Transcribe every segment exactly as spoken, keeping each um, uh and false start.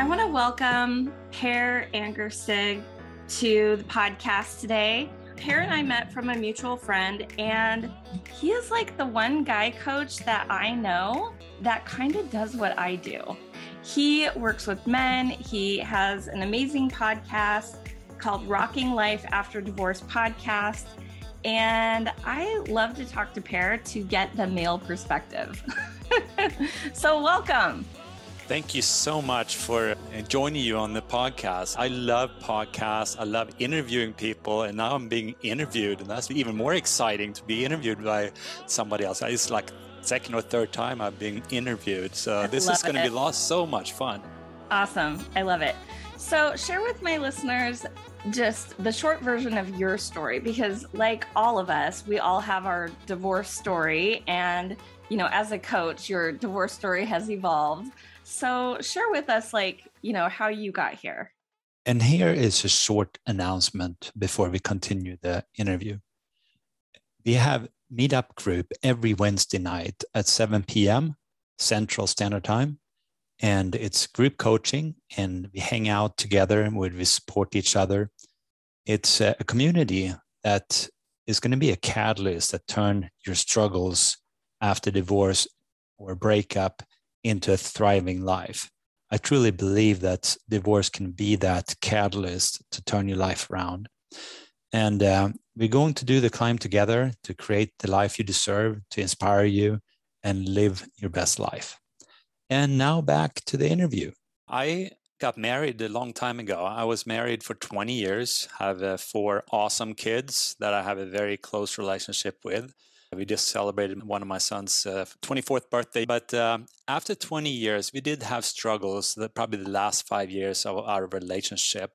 I want to welcome Per Angerstig to the podcast today. Per and I met from a mutual friend, and he is like the one guy coach that I know that kind of does what I do. He works with men. He has an amazing podcast called Rocking Life After Divorce Podcast. And I love to talk to Per to get the male perspective. So welcome. Thank you so much for joining you on the podcast. I love podcasts. I love interviewing people, and now I'm being interviewed, and that's even more exciting to be interviewed by somebody else. It's like second or third time I'm being interviewed. So this is going to be lost so much fun. Awesome. I love it. So share with my listeners just the short version of your story, because like all of us, we all have our divorce story. And, you know, as a coach, your divorce story has evolved. So share with us, like, you know, how you got here. And here is a short announcement before we continue the interview. We have meetup group every Wednesday night at seven p.m. Central Standard Time. And it's group coaching, and we hang out together and we support each other. It's a community that is going to be a catalyst that turn your struggles after divorce or breakup into a thriving life. I truly believe that divorce can be that catalyst to turn your life around. And uh, we're going to do the climb together to create the life you deserve, to inspire you, and live your best life. And now back to the interview. I got married a long time ago. I was married for twenty years, have uh, four awesome kids that I have a very close relationship with. We just celebrated one of my son's uh, twenty-fourth birthday. But uh, after twenty years, we did have struggles, the, probably the last five years of our relationship.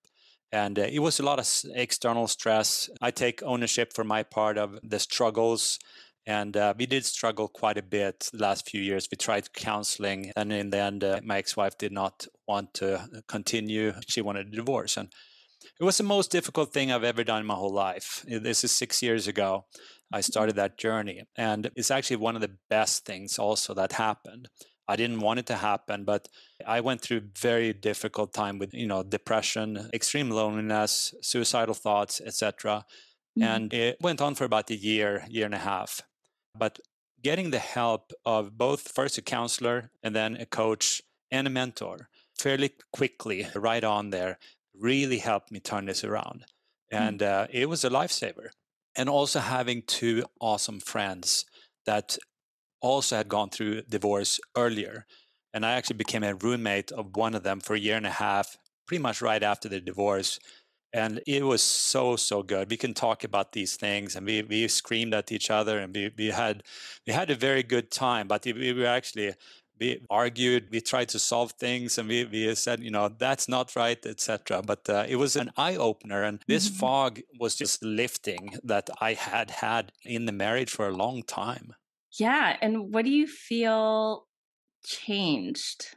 And uh, it was a lot of external stress. I take ownership for my part of the struggles. And uh, we did struggle quite a bit the last few years. We tried counseling. And in the end, uh, my ex-wife did not want to continue. She wanted a divorce. And it was the most difficult thing I've ever done in my whole life. This is six years ago. I started that journey, and it's actually one of the best things also that happened. I didn't want it to happen, but I went through a very difficult time with, you know, depression, extreme loneliness, suicidal thoughts, et cetera. Mm-hmm. And it went on for about a year, year and a half. But getting the help of both first a counselor and then a coach and a mentor fairly quickly, right on there, really helped me turn this around. And uh, it was a lifesaver. And also having two awesome friends that also had gone through divorce earlier. And I actually became a roommate of one of them for a year and a half, pretty much right after the divorce. And it was so, so good. We can talk about these things, and we we screamed at each other, and we we had we had a very good time. But we were actually, we argued, we tried to solve things, and we, we said, you know, that's not right, et cetera. But uh, it was an eye-opener, and this mm-hmm. fog was just lifting that I had had in the marriage for a long time. Yeah, and what do you feel changed?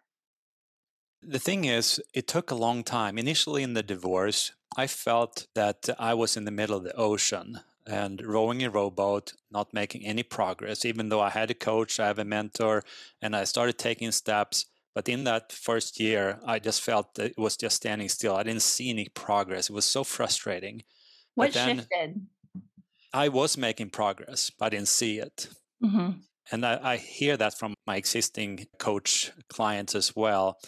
The thing is, it took a long time. Initially in the divorce, I felt that I was in the middle of the ocean and rowing a rowboat, not making any progress, even though I had a coach, I have a mentor, and I started taking steps. But in that first year, I just felt that it was just standing still. I didn't see any progress. It was so frustrating. What shifted? I was making progress, but I didn't see it. Mm-hmm. And I, I hear that from my existing coach clients as well.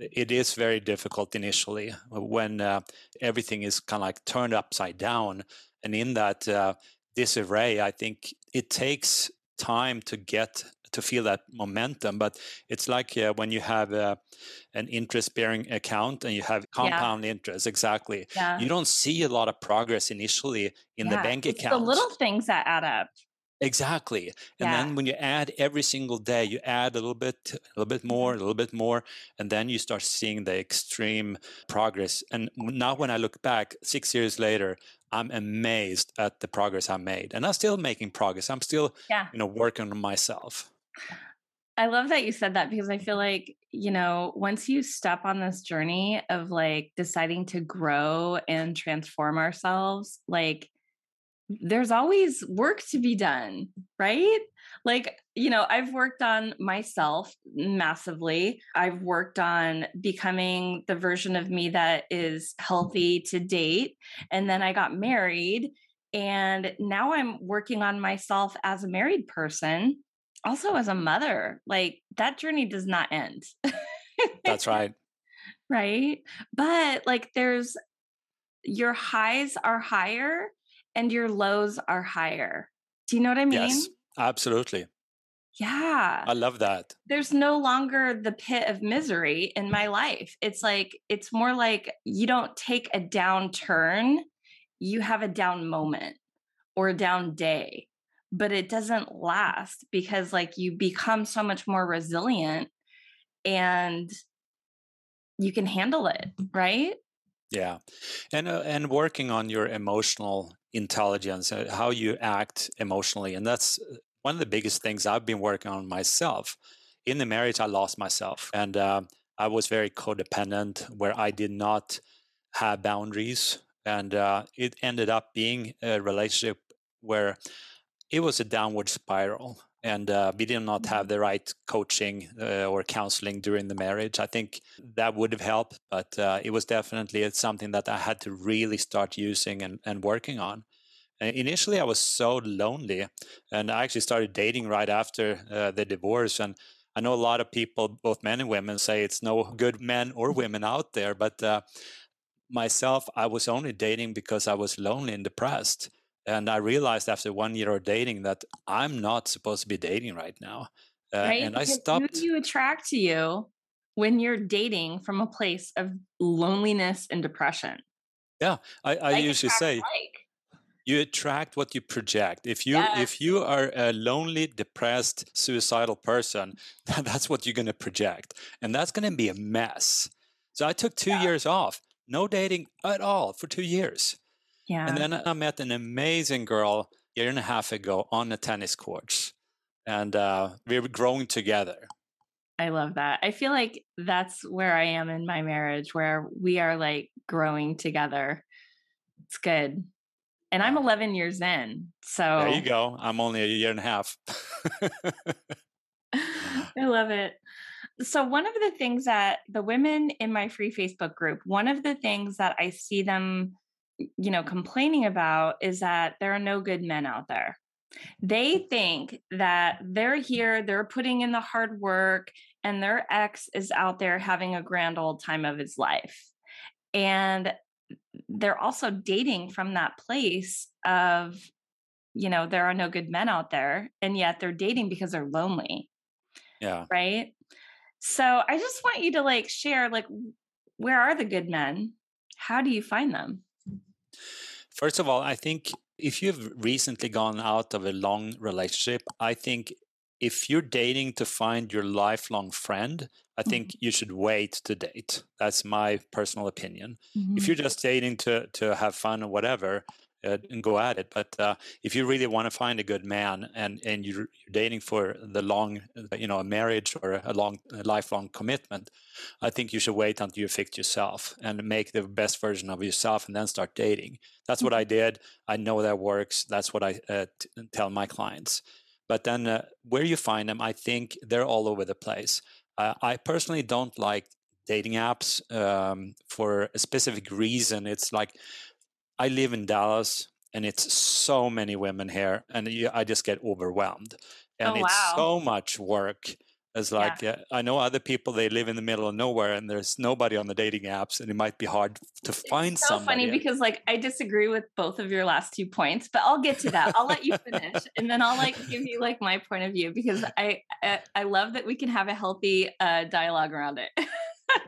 It is very difficult initially when uh, everything is kind of like turned upside down. And in that uh, disarray, I think it takes time to get to feel that momentum. But it's like uh, when you have uh, an interest-bearing account and you have compound yeah. interest, exactly. Yeah. You don't see a lot of progress initially in yeah. the bank account. It's the little things that add up. Exactly. And yeah. then when you add every single day, you add a little bit, a little bit more, a little bit more, and then you start seeing the extreme progress. And now when I look back six years later, I'm amazed at the progress I made. And I'm still making progress. I'm still, yeah. you know, working on myself. I love that you said that, because I feel like, you know, once you step on this journey of like deciding to grow and transform ourselves, like, there's always work to be done, right? Like, you know, I've worked on myself massively. I've worked on becoming the version of me that is healthy to date. And then I got married, and now I'm working on myself as a married person, also as a mother. Like, that journey does not end. That's right. Right. But like, there's, your highs are higher and your lows are higher. Do you know what I mean? Yes, absolutely. Yeah. I love that. There's no longer the pit of misery in my life. It's like, it's more like you don't take a downturn. You have a down moment or a down day, but it doesn't last because like you become so much more resilient and you can handle it. Right. Yeah. And, uh, and working on your emotional intelligence, uh, how you act emotionally. And that's one of the biggest things I've been working on myself. In the marriage, I lost myself, and uh, I was very codependent where I did not have boundaries. And uh, it ended up being a relationship where it was a downward spiral, and uh, we did not have the right coaching uh, or counseling during the marriage. I think that would have helped, but uh, it was definitely something that I had to really start using and, and working on. And initially, I was so lonely, and I actually started dating right after uh, the divorce. And I know a lot of people, both men and women, say it's no good men or women out there, but uh, myself, I was only dating because I was lonely and depressed. And I realized after one year of dating that I'm not supposed to be dating right now. Uh, right? And because I stopped. Who do you attract to you when you're dating from a place of loneliness and depression? Yeah, I, I like usually say like. you attract what you project. If you yes. if you are a lonely, depressed, suicidal person, that's what you're going to project. And that's going to be a mess. So I took two yeah. years off. No dating at all for two years. Yeah. And then I met an amazing girl a year and a half ago on the tennis courts. And uh, we were growing together. I love that. I feel like that's where I am in my marriage, where we are like growing together. It's good. And I'm eleven years in. So there you go. I'm only a year and a half. I love it. So one of the things that the women in my free Facebook group, one of the things that I see them, you know, complaining about is that there are no good men out there. They think that they're here, they're putting in the hard work, and their ex is out there having a grand old time of his life. And they're also dating from that place of, you know, there are no good men out there, and yet they're dating because they're lonely. Yeah. Right. So I just want you to like share, like, where are the good men? How do you find them? First of all, I think if you've recently gone out of a long relationship, I think if you're dating to find your lifelong friend, I think mm-hmm. you should wait to date. That's my personal opinion. Mm-hmm. If you're just dating to, to have fun or whatever, uh, and go at it. But uh, if you really want to find a good man and, and you're dating for the long, you know, a marriage or a long a lifelong commitment, I think you should wait until you fix yourself and make the best version of yourself and then start dating. That's what I did. I know that works. That's what I uh, t- tell my clients. But then uh, where you find them, I think they're all over the place. Uh, I personally don't like dating apps um, for a specific reason. It's like, I live in Dallas, and it's so many women here, and you, I just get overwhelmed. And oh, wow. it's so much work. It's like, yeah. uh, I know other people, they live in the middle of nowhere, and there's nobody on the dating apps, and it might be hard to find it's so somebody. Funny because like, I disagree with both of your last two points, but I'll get to that. I'll let you finish, and then I'll like give you like my point of view, because I, I, I love that we can have a healthy uh, dialogue around it.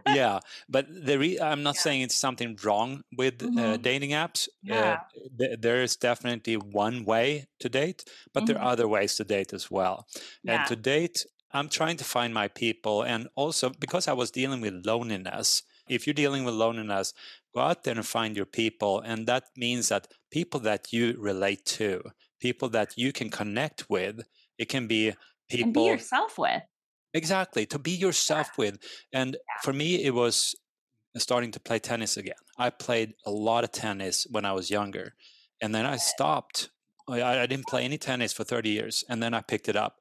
Yeah, but the re- I'm not yeah. saying it's something wrong with mm-hmm. uh, dating apps. Yeah. Uh, th- there is definitely one way to date, but mm-hmm. there are other ways to date as well. Yeah. And to date, I'm trying to find my people. And also because I was dealing with loneliness, if you're dealing with loneliness, go out there and find your people. And that means that people that you relate to, people that you can connect with, it can be people. And be yourself with. Exactly. To be yourself yeah. with. And yeah. for me, it was starting to play tennis again. I played a lot of tennis when I was younger. And then I stopped. I, I didn't play any tennis for thirty years. And then I picked it up.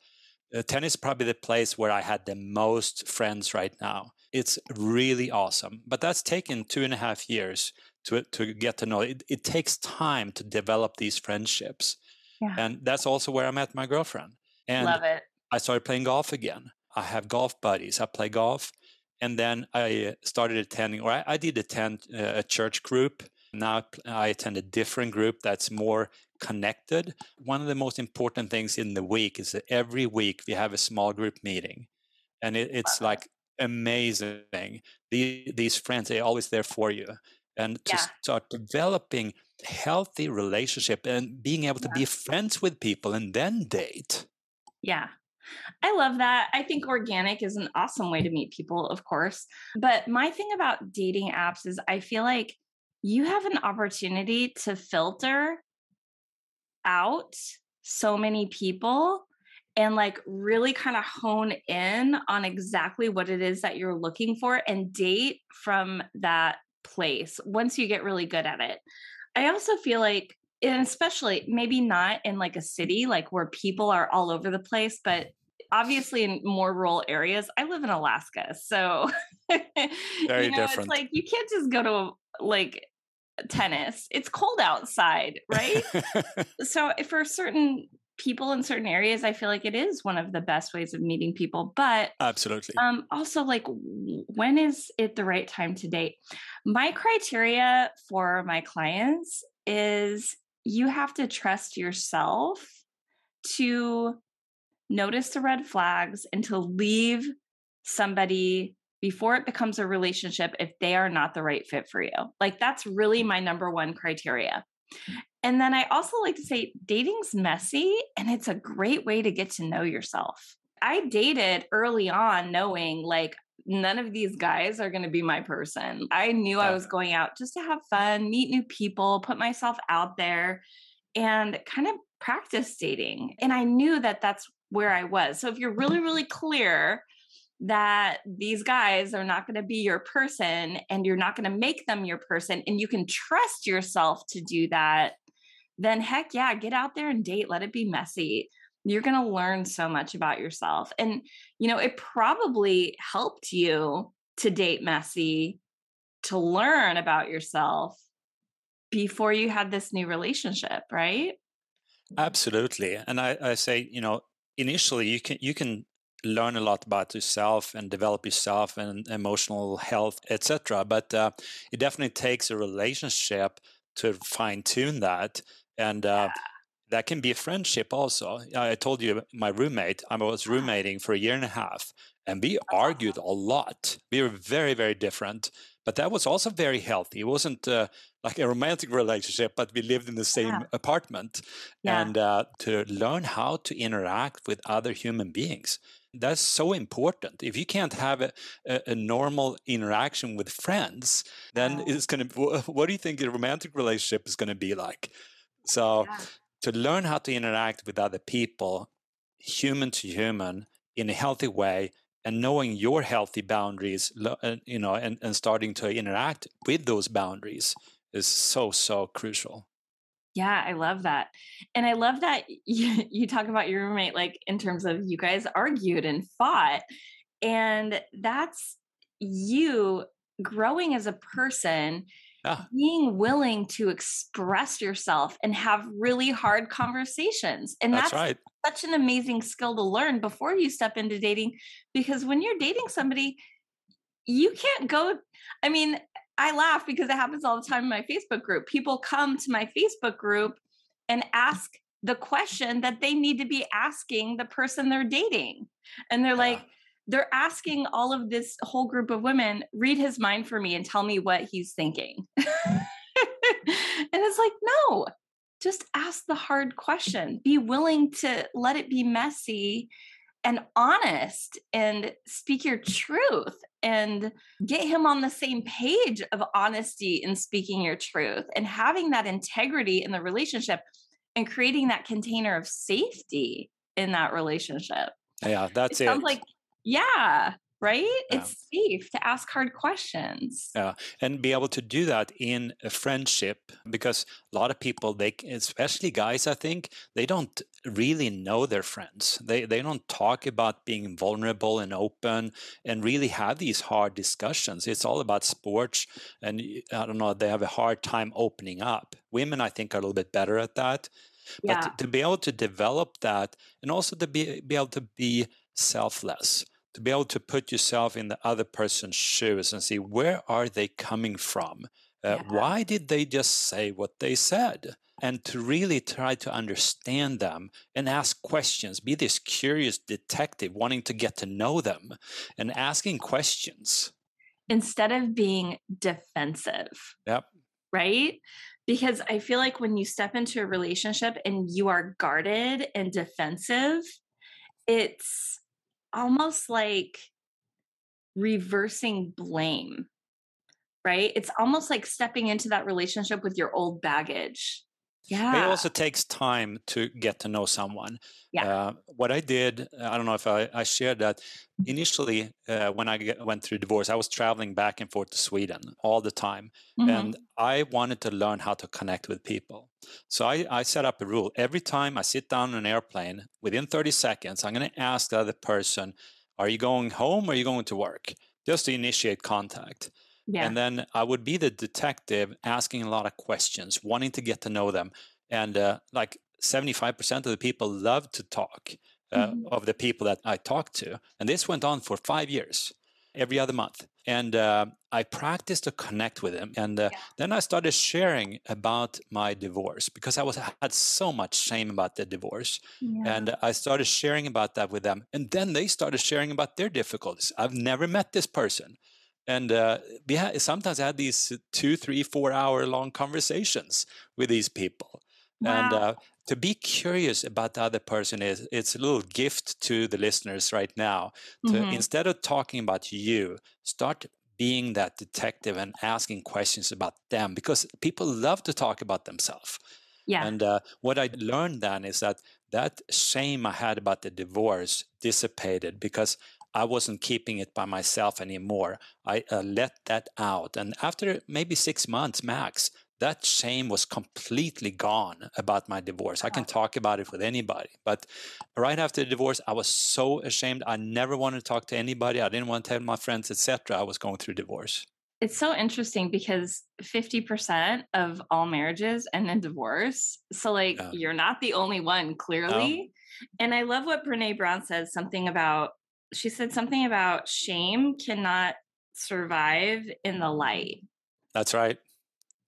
Uh, tennis is probably the place where I had the most friends right now. It's really awesome. But that's taken two and a half years to to get to know. It, it takes time to develop these friendships. Yeah. And that's also where I met my girlfriend. And Love it. I started playing golf again. I have golf buddies. I play golf. And then I started attending, or I, I did attend uh, a church group. Now I attend a different group that's more connected. One of the most important things in the week is that every week we have a small group meeting. And it, it's like amazing. These, these friends, they're always there for you. And to yeah. start developing healthy relationship and being able to yeah. be friends with people and then date. Yeah. I love that. I think organic is an awesome way to meet people, of course. But my thing about dating apps is I feel like you have an opportunity to filter out so many people and like really kind of hone in on exactly what it is that you're looking for and date from that place once you get really good at it. I also feel like, and especially maybe not in like a city, like where people are all over the place, but obviously in more rural areas. I live in Alaska. So very you know, different. It's like, you can't just go to like tennis. It's cold outside, right? So for certain people in certain areas, I feel like it is one of the best ways of meeting people, but absolutely. Um, also like, when is it the right time to date? My criteria for my clients is you have to trust yourself to notice the red flags and to leave somebody before it becomes a relationship if they are not the right fit for you. Like that's really my number one criteria. And then I also like to say dating's messy and it's a great way to get to know yourself. I dated early on knowing like none of these guys are going to be my person. I knew I was going out just to have fun, meet new people, put myself out there and kind of practice dating. And I knew that that's where I was. So if you're really, really clear that these guys are not going to be your person and you're not going to make them your person and you can trust yourself to do that, then heck yeah, get out there and date. Let it be messy. You're going to learn so much about yourself. And, you know, it probably helped you to date messy, to learn about yourself before you had this new relationship, right? Absolutely. And I, I say, you know, initially you can, you can learn a lot about yourself and develop yourself and emotional health, et cetera. But uh, it definitely takes a relationship to fine tune that. And uh, yeah. that can be a friendship also. I told you my roommate, I was roommating for a year and a half and we argued a lot. We were very, very different, but that was also very healthy. It wasn't uh, like a romantic relationship, but we lived in the same yeah. apartment yeah. and uh, to learn how to interact with other human beings. That's so important. If you can't have a, a, a normal interaction with friends, then wow. it's going to, what do you think a romantic relationship is going to be like? So yeah. to learn how to interact with other people, human to human, in a healthy way, and knowing your healthy boundaries, you know, and, and starting to interact with those boundaries is so, so crucial. Yeah, I love that. And I love that you, you talk about your roommate, like in terms of you guys argued and fought. And that's you growing as a person, yeah. being willing to express yourself and have really hard conversations. And that's, that's right. such an amazing skill to learn before you step into dating, because when you're dating somebody, you can't go, I mean, I laugh because it happens all the time in my Facebook group. People come to my Facebook group and ask the question that they need to be asking the person they're dating. And they're yeah. like, they're asking all of this whole group of women, read his mind for me and tell me what he's thinking. And it's like, no, just ask the hard question. Be willing to let it be messy and honest and speak your truth and get him on the same page of honesty and speaking your truth and having that integrity in the relationship and creating that container of safety in that relationship. Yeah, that's it. It sounds like, yeah, right? Yeah. It's safe to ask hard questions. Yeah, and be able to do that in a friendship, because a lot of people, they, especially guys, I think, they don't really know their friends. They they don't talk about being vulnerable and open and really have these hard discussions. It's all about sports, and I don't know, they have a hard time opening up. Women, I think, are a little bit better at that. Yeah. But to be able to develop that, and also to be, be able to be selfless, to be able to put yourself in the other person's shoes and see, where are they coming from? Uh, yeah. Why did they just say what they said? And to really try to understand them and ask questions, be this curious detective wanting to get to know them and asking questions. Instead of being defensive. Yep. Right? Because I feel like when you step into a relationship and you are guarded and defensive, it's almost like reversing blame, right? It's almost like stepping into that relationship with your old baggage. Yeah. It also takes time to get to know someone. Yeah. Uh, what I did, I don't know if I, I shared that. Initially, uh, when I get, went through divorce, I was traveling back and forth to Sweden all the time. Mm-hmm. And I wanted to learn how to connect with people. So I, I set up a rule. Every time I sit down on an airplane, within thirty seconds, I'm going to ask the other person, are you going home or are you going to work? Just to initiate contact. Yeah. And then I would be the detective asking a lot of questions, wanting to get to know them. And uh, like seventy-five percent of the people love to talk uh, mm-hmm. of the people that I talked to. And this went on for five years, every other month. And uh, I practiced to connect with them. And uh, yeah. then I started sharing about my divorce, because I was had so much shame about the divorce. Yeah. And I started sharing about that with them. And then they started sharing about their difficulties. I've never met this person. And uh, we had, sometimes I had these two, three, four hour long conversations with these people. Wow. And uh, to be curious about the other person is, it's a little gift to the listeners right now. To, mm-hmm. Instead of talking about you, start being that detective and asking questions about them, because people love to talk about themselves. Yeah. And uh, what I learned then is that that shame I had about the divorce dissipated, because I wasn't keeping it by myself anymore. I uh, let that out. And after maybe six months max, that shame was completely gone about my divorce. I can talk about it with anybody. But right after the divorce, I was so ashamed. I never wanted to talk to anybody. I didn't want to tell my friends, et cetera. I was going through divorce. It's so interesting, because fifty percent of all marriages end in divorce. So like, yeah. you're not the only one, clearly. No. And I love what Brené Brown says, something about, she said something about shame cannot survive in the light. That's right.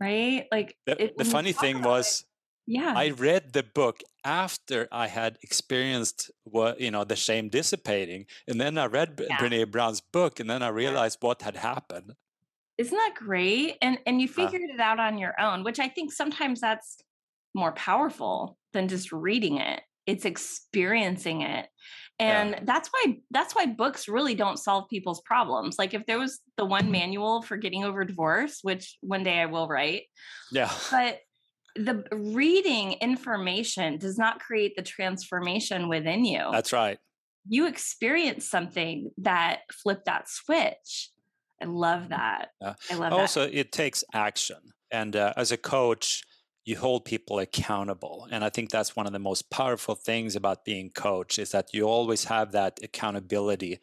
Right? Like the, it, the funny thing was, it, yeah, I read the book after I had experienced what, you know, the shame dissipating, and then I read yeah. Brené Brown's book, and then I realized yeah. what had happened. Isn't that great? And and you figured huh. it out on your own, which I think sometimes that's more powerful than just reading it. It's experiencing it. And yeah. that's why that's why books really don't solve people's problems. Like if there was the one manual for getting over divorce, which one day I will write. Yeah. But the reading information does not create the transformation within you. That's right. You experience something that flipped that switch. I love that. Yeah. I love also, that. Also, it takes action. And uh, as a coach, you hold people accountable. And I think that's one of the most powerful things about being coach, is that you always have that accountability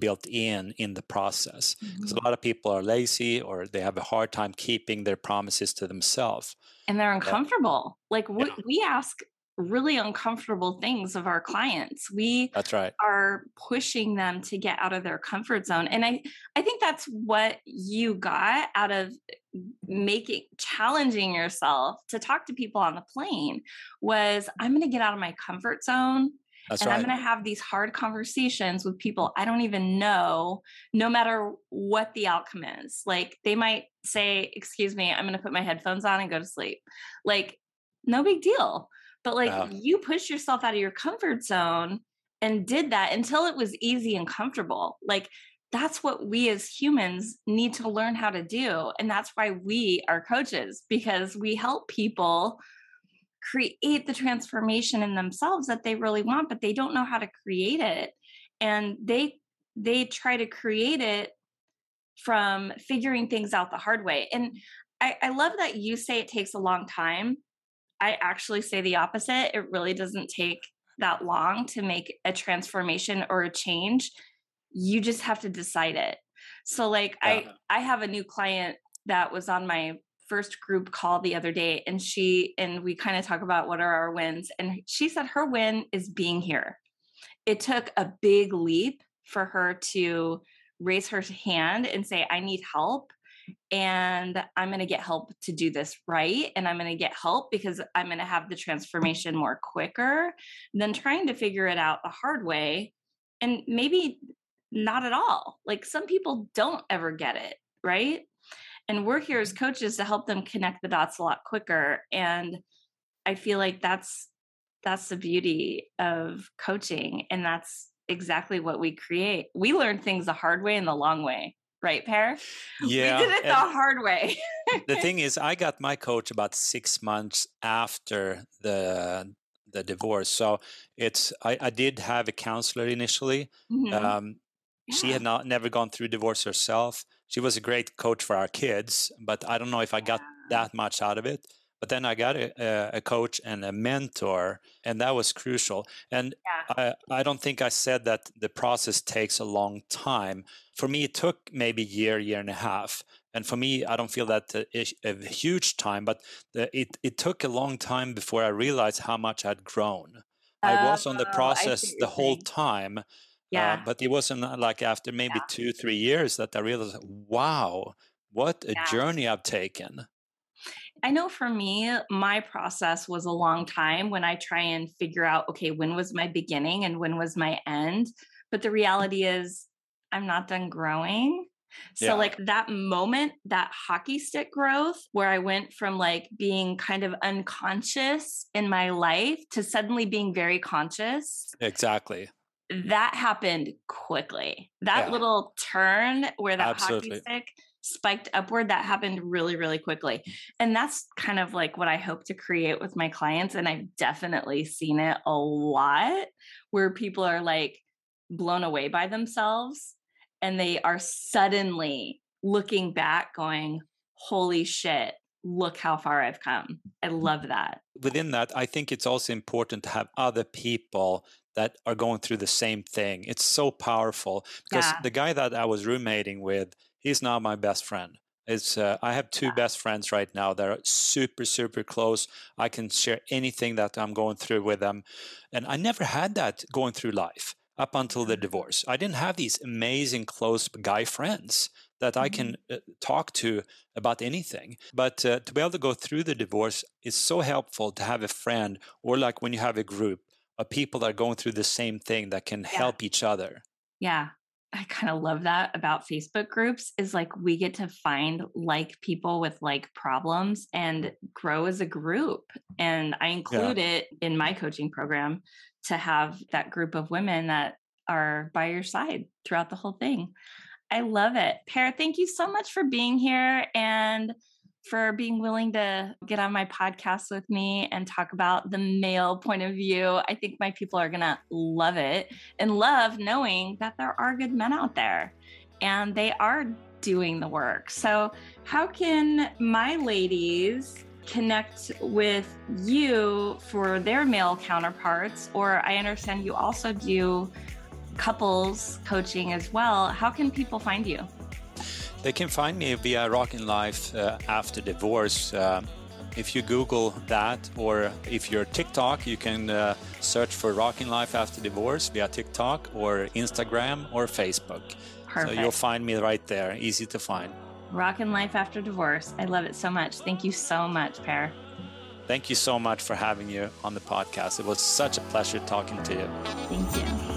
built in in the process. Because mm-hmm. a lot of people are lazy, or they have a hard time keeping their promises to themselves. And they're uncomfortable. Yeah. Like we, yeah. we ask really uncomfortable things of our clients. We that's right. are pushing them to get out of their comfort zone. And I, I think that's what you got out of making, challenging yourself to talk to people on the plane, was I'm going to get out of my comfort zone. That's and right. I'm going to have these hard conversations with people I don't even know, no matter what the outcome is. Like they might say, excuse me, I'm going to put my headphones on and go to sleep. Like no big deal. But like uh, you pushed yourself out of your comfort zone and did that until it was easy and comfortable. Like that's what we as humans need to learn how to do. And that's why we are coaches, because we help people create the transformation in themselves that they really want, but they don't know how to create it. And they they try to create it from figuring things out the hard way. And I, I love that you say it takes a long time. I actually say the opposite. It really doesn't take that long to make a transformation or a change. You just have to decide it. So like uh-huh. I, I have a new client that was on my first group call the other day, and she, and we kind of talk about what are our wins. And she said her win is being here. It took a big leap for her to raise her hand and say, I need help. And I'm going to get help to do this right. And I'm going to get help because I'm going to have the transformation more quicker than trying to figure it out the hard way. And maybe not at all. Like some people don't ever get it, right? And we're here as coaches to help them connect the dots a lot quicker. And I feel like that's, that's the beauty of coaching. And that's exactly what we create. We learn things the hard way and the long way. Right, Per? Yeah. We did it the hard way. The thing is, I got my coach about six months after the the divorce. So it's I, I did have a counselor initially. Mm-hmm. Um, yeah. She had not never gone through divorce herself. She was a great coach for our kids, but I don't know if I got that much out of it. But then I got a, a coach and a mentor, and that was crucial. And yeah. I, I don't think I said that the process takes a long time. For me, it took maybe a year, year and a half. And for me, I don't feel that a, a huge time, but it, it took a long time before I realized how much I'd grown. Uh, I was on the process the whole time, yeah. uh, but it wasn't like after maybe yeah. two, three years that I realized, wow, what a yeah. journey I've taken. I know for me, my process was a long time when I try and figure out, okay, when was my beginning and when was my end? But the reality is I'm not done growing. So yeah. like that moment, that hockey stick growth where I went from like being kind of unconscious in my life to suddenly being very conscious. Exactly. That happened quickly. That yeah. little turn where that Absolutely. hockey stick spiked upward, that happened really, really quickly. And that's kind of like what I hope to create with my clients. And I've definitely seen it a lot where people are like blown away by themselves and they are suddenly looking back going, holy shit, look how far I've come. I love that. Within that, I think it's also important to have other people that are going through the same thing. It's so powerful because yeah. the guy that I was roommating with, he's now my best friend. It's uh, I have two yeah. best friends right now that are super, super close. I can share anything that I'm going through with them. And I never had that going through life up until the divorce. I didn't have these amazing close guy friends that mm-hmm. I can uh, talk to about anything. But uh, to be able to go through the divorce is so helpful to have a friend or like when you have a group of people that are going through the same thing that can yeah. help each other. Yeah. I kind of love that about Facebook groups is like we get to find like people with like problems and grow as a group. And I include yeah. it in my coaching program to have that group of women that are by your side throughout the whole thing. I love it. Per, thank you so much for being here and for being willing to get on my podcast with me and talk about the male point of view. I think my people are going to love it and love knowing that there are good men out there and they are doing the work. So how can my ladies connect with you for their male counterparts? Or I understand you also do couples coaching as well. How can people find you? They can find me via Rocking Life uh, After Divorce. Uh, if you Google that, or if you're TikTok, you can uh, search for Rocking Life After Divorce via TikTok or Instagram or Facebook. Perfect. So you'll find me right there. Easy to find. Rocking Life After Divorce. I love it so much. Thank you so much, Per. Thank you so much for having you on the podcast. It was such a pleasure talking to you. Thank you.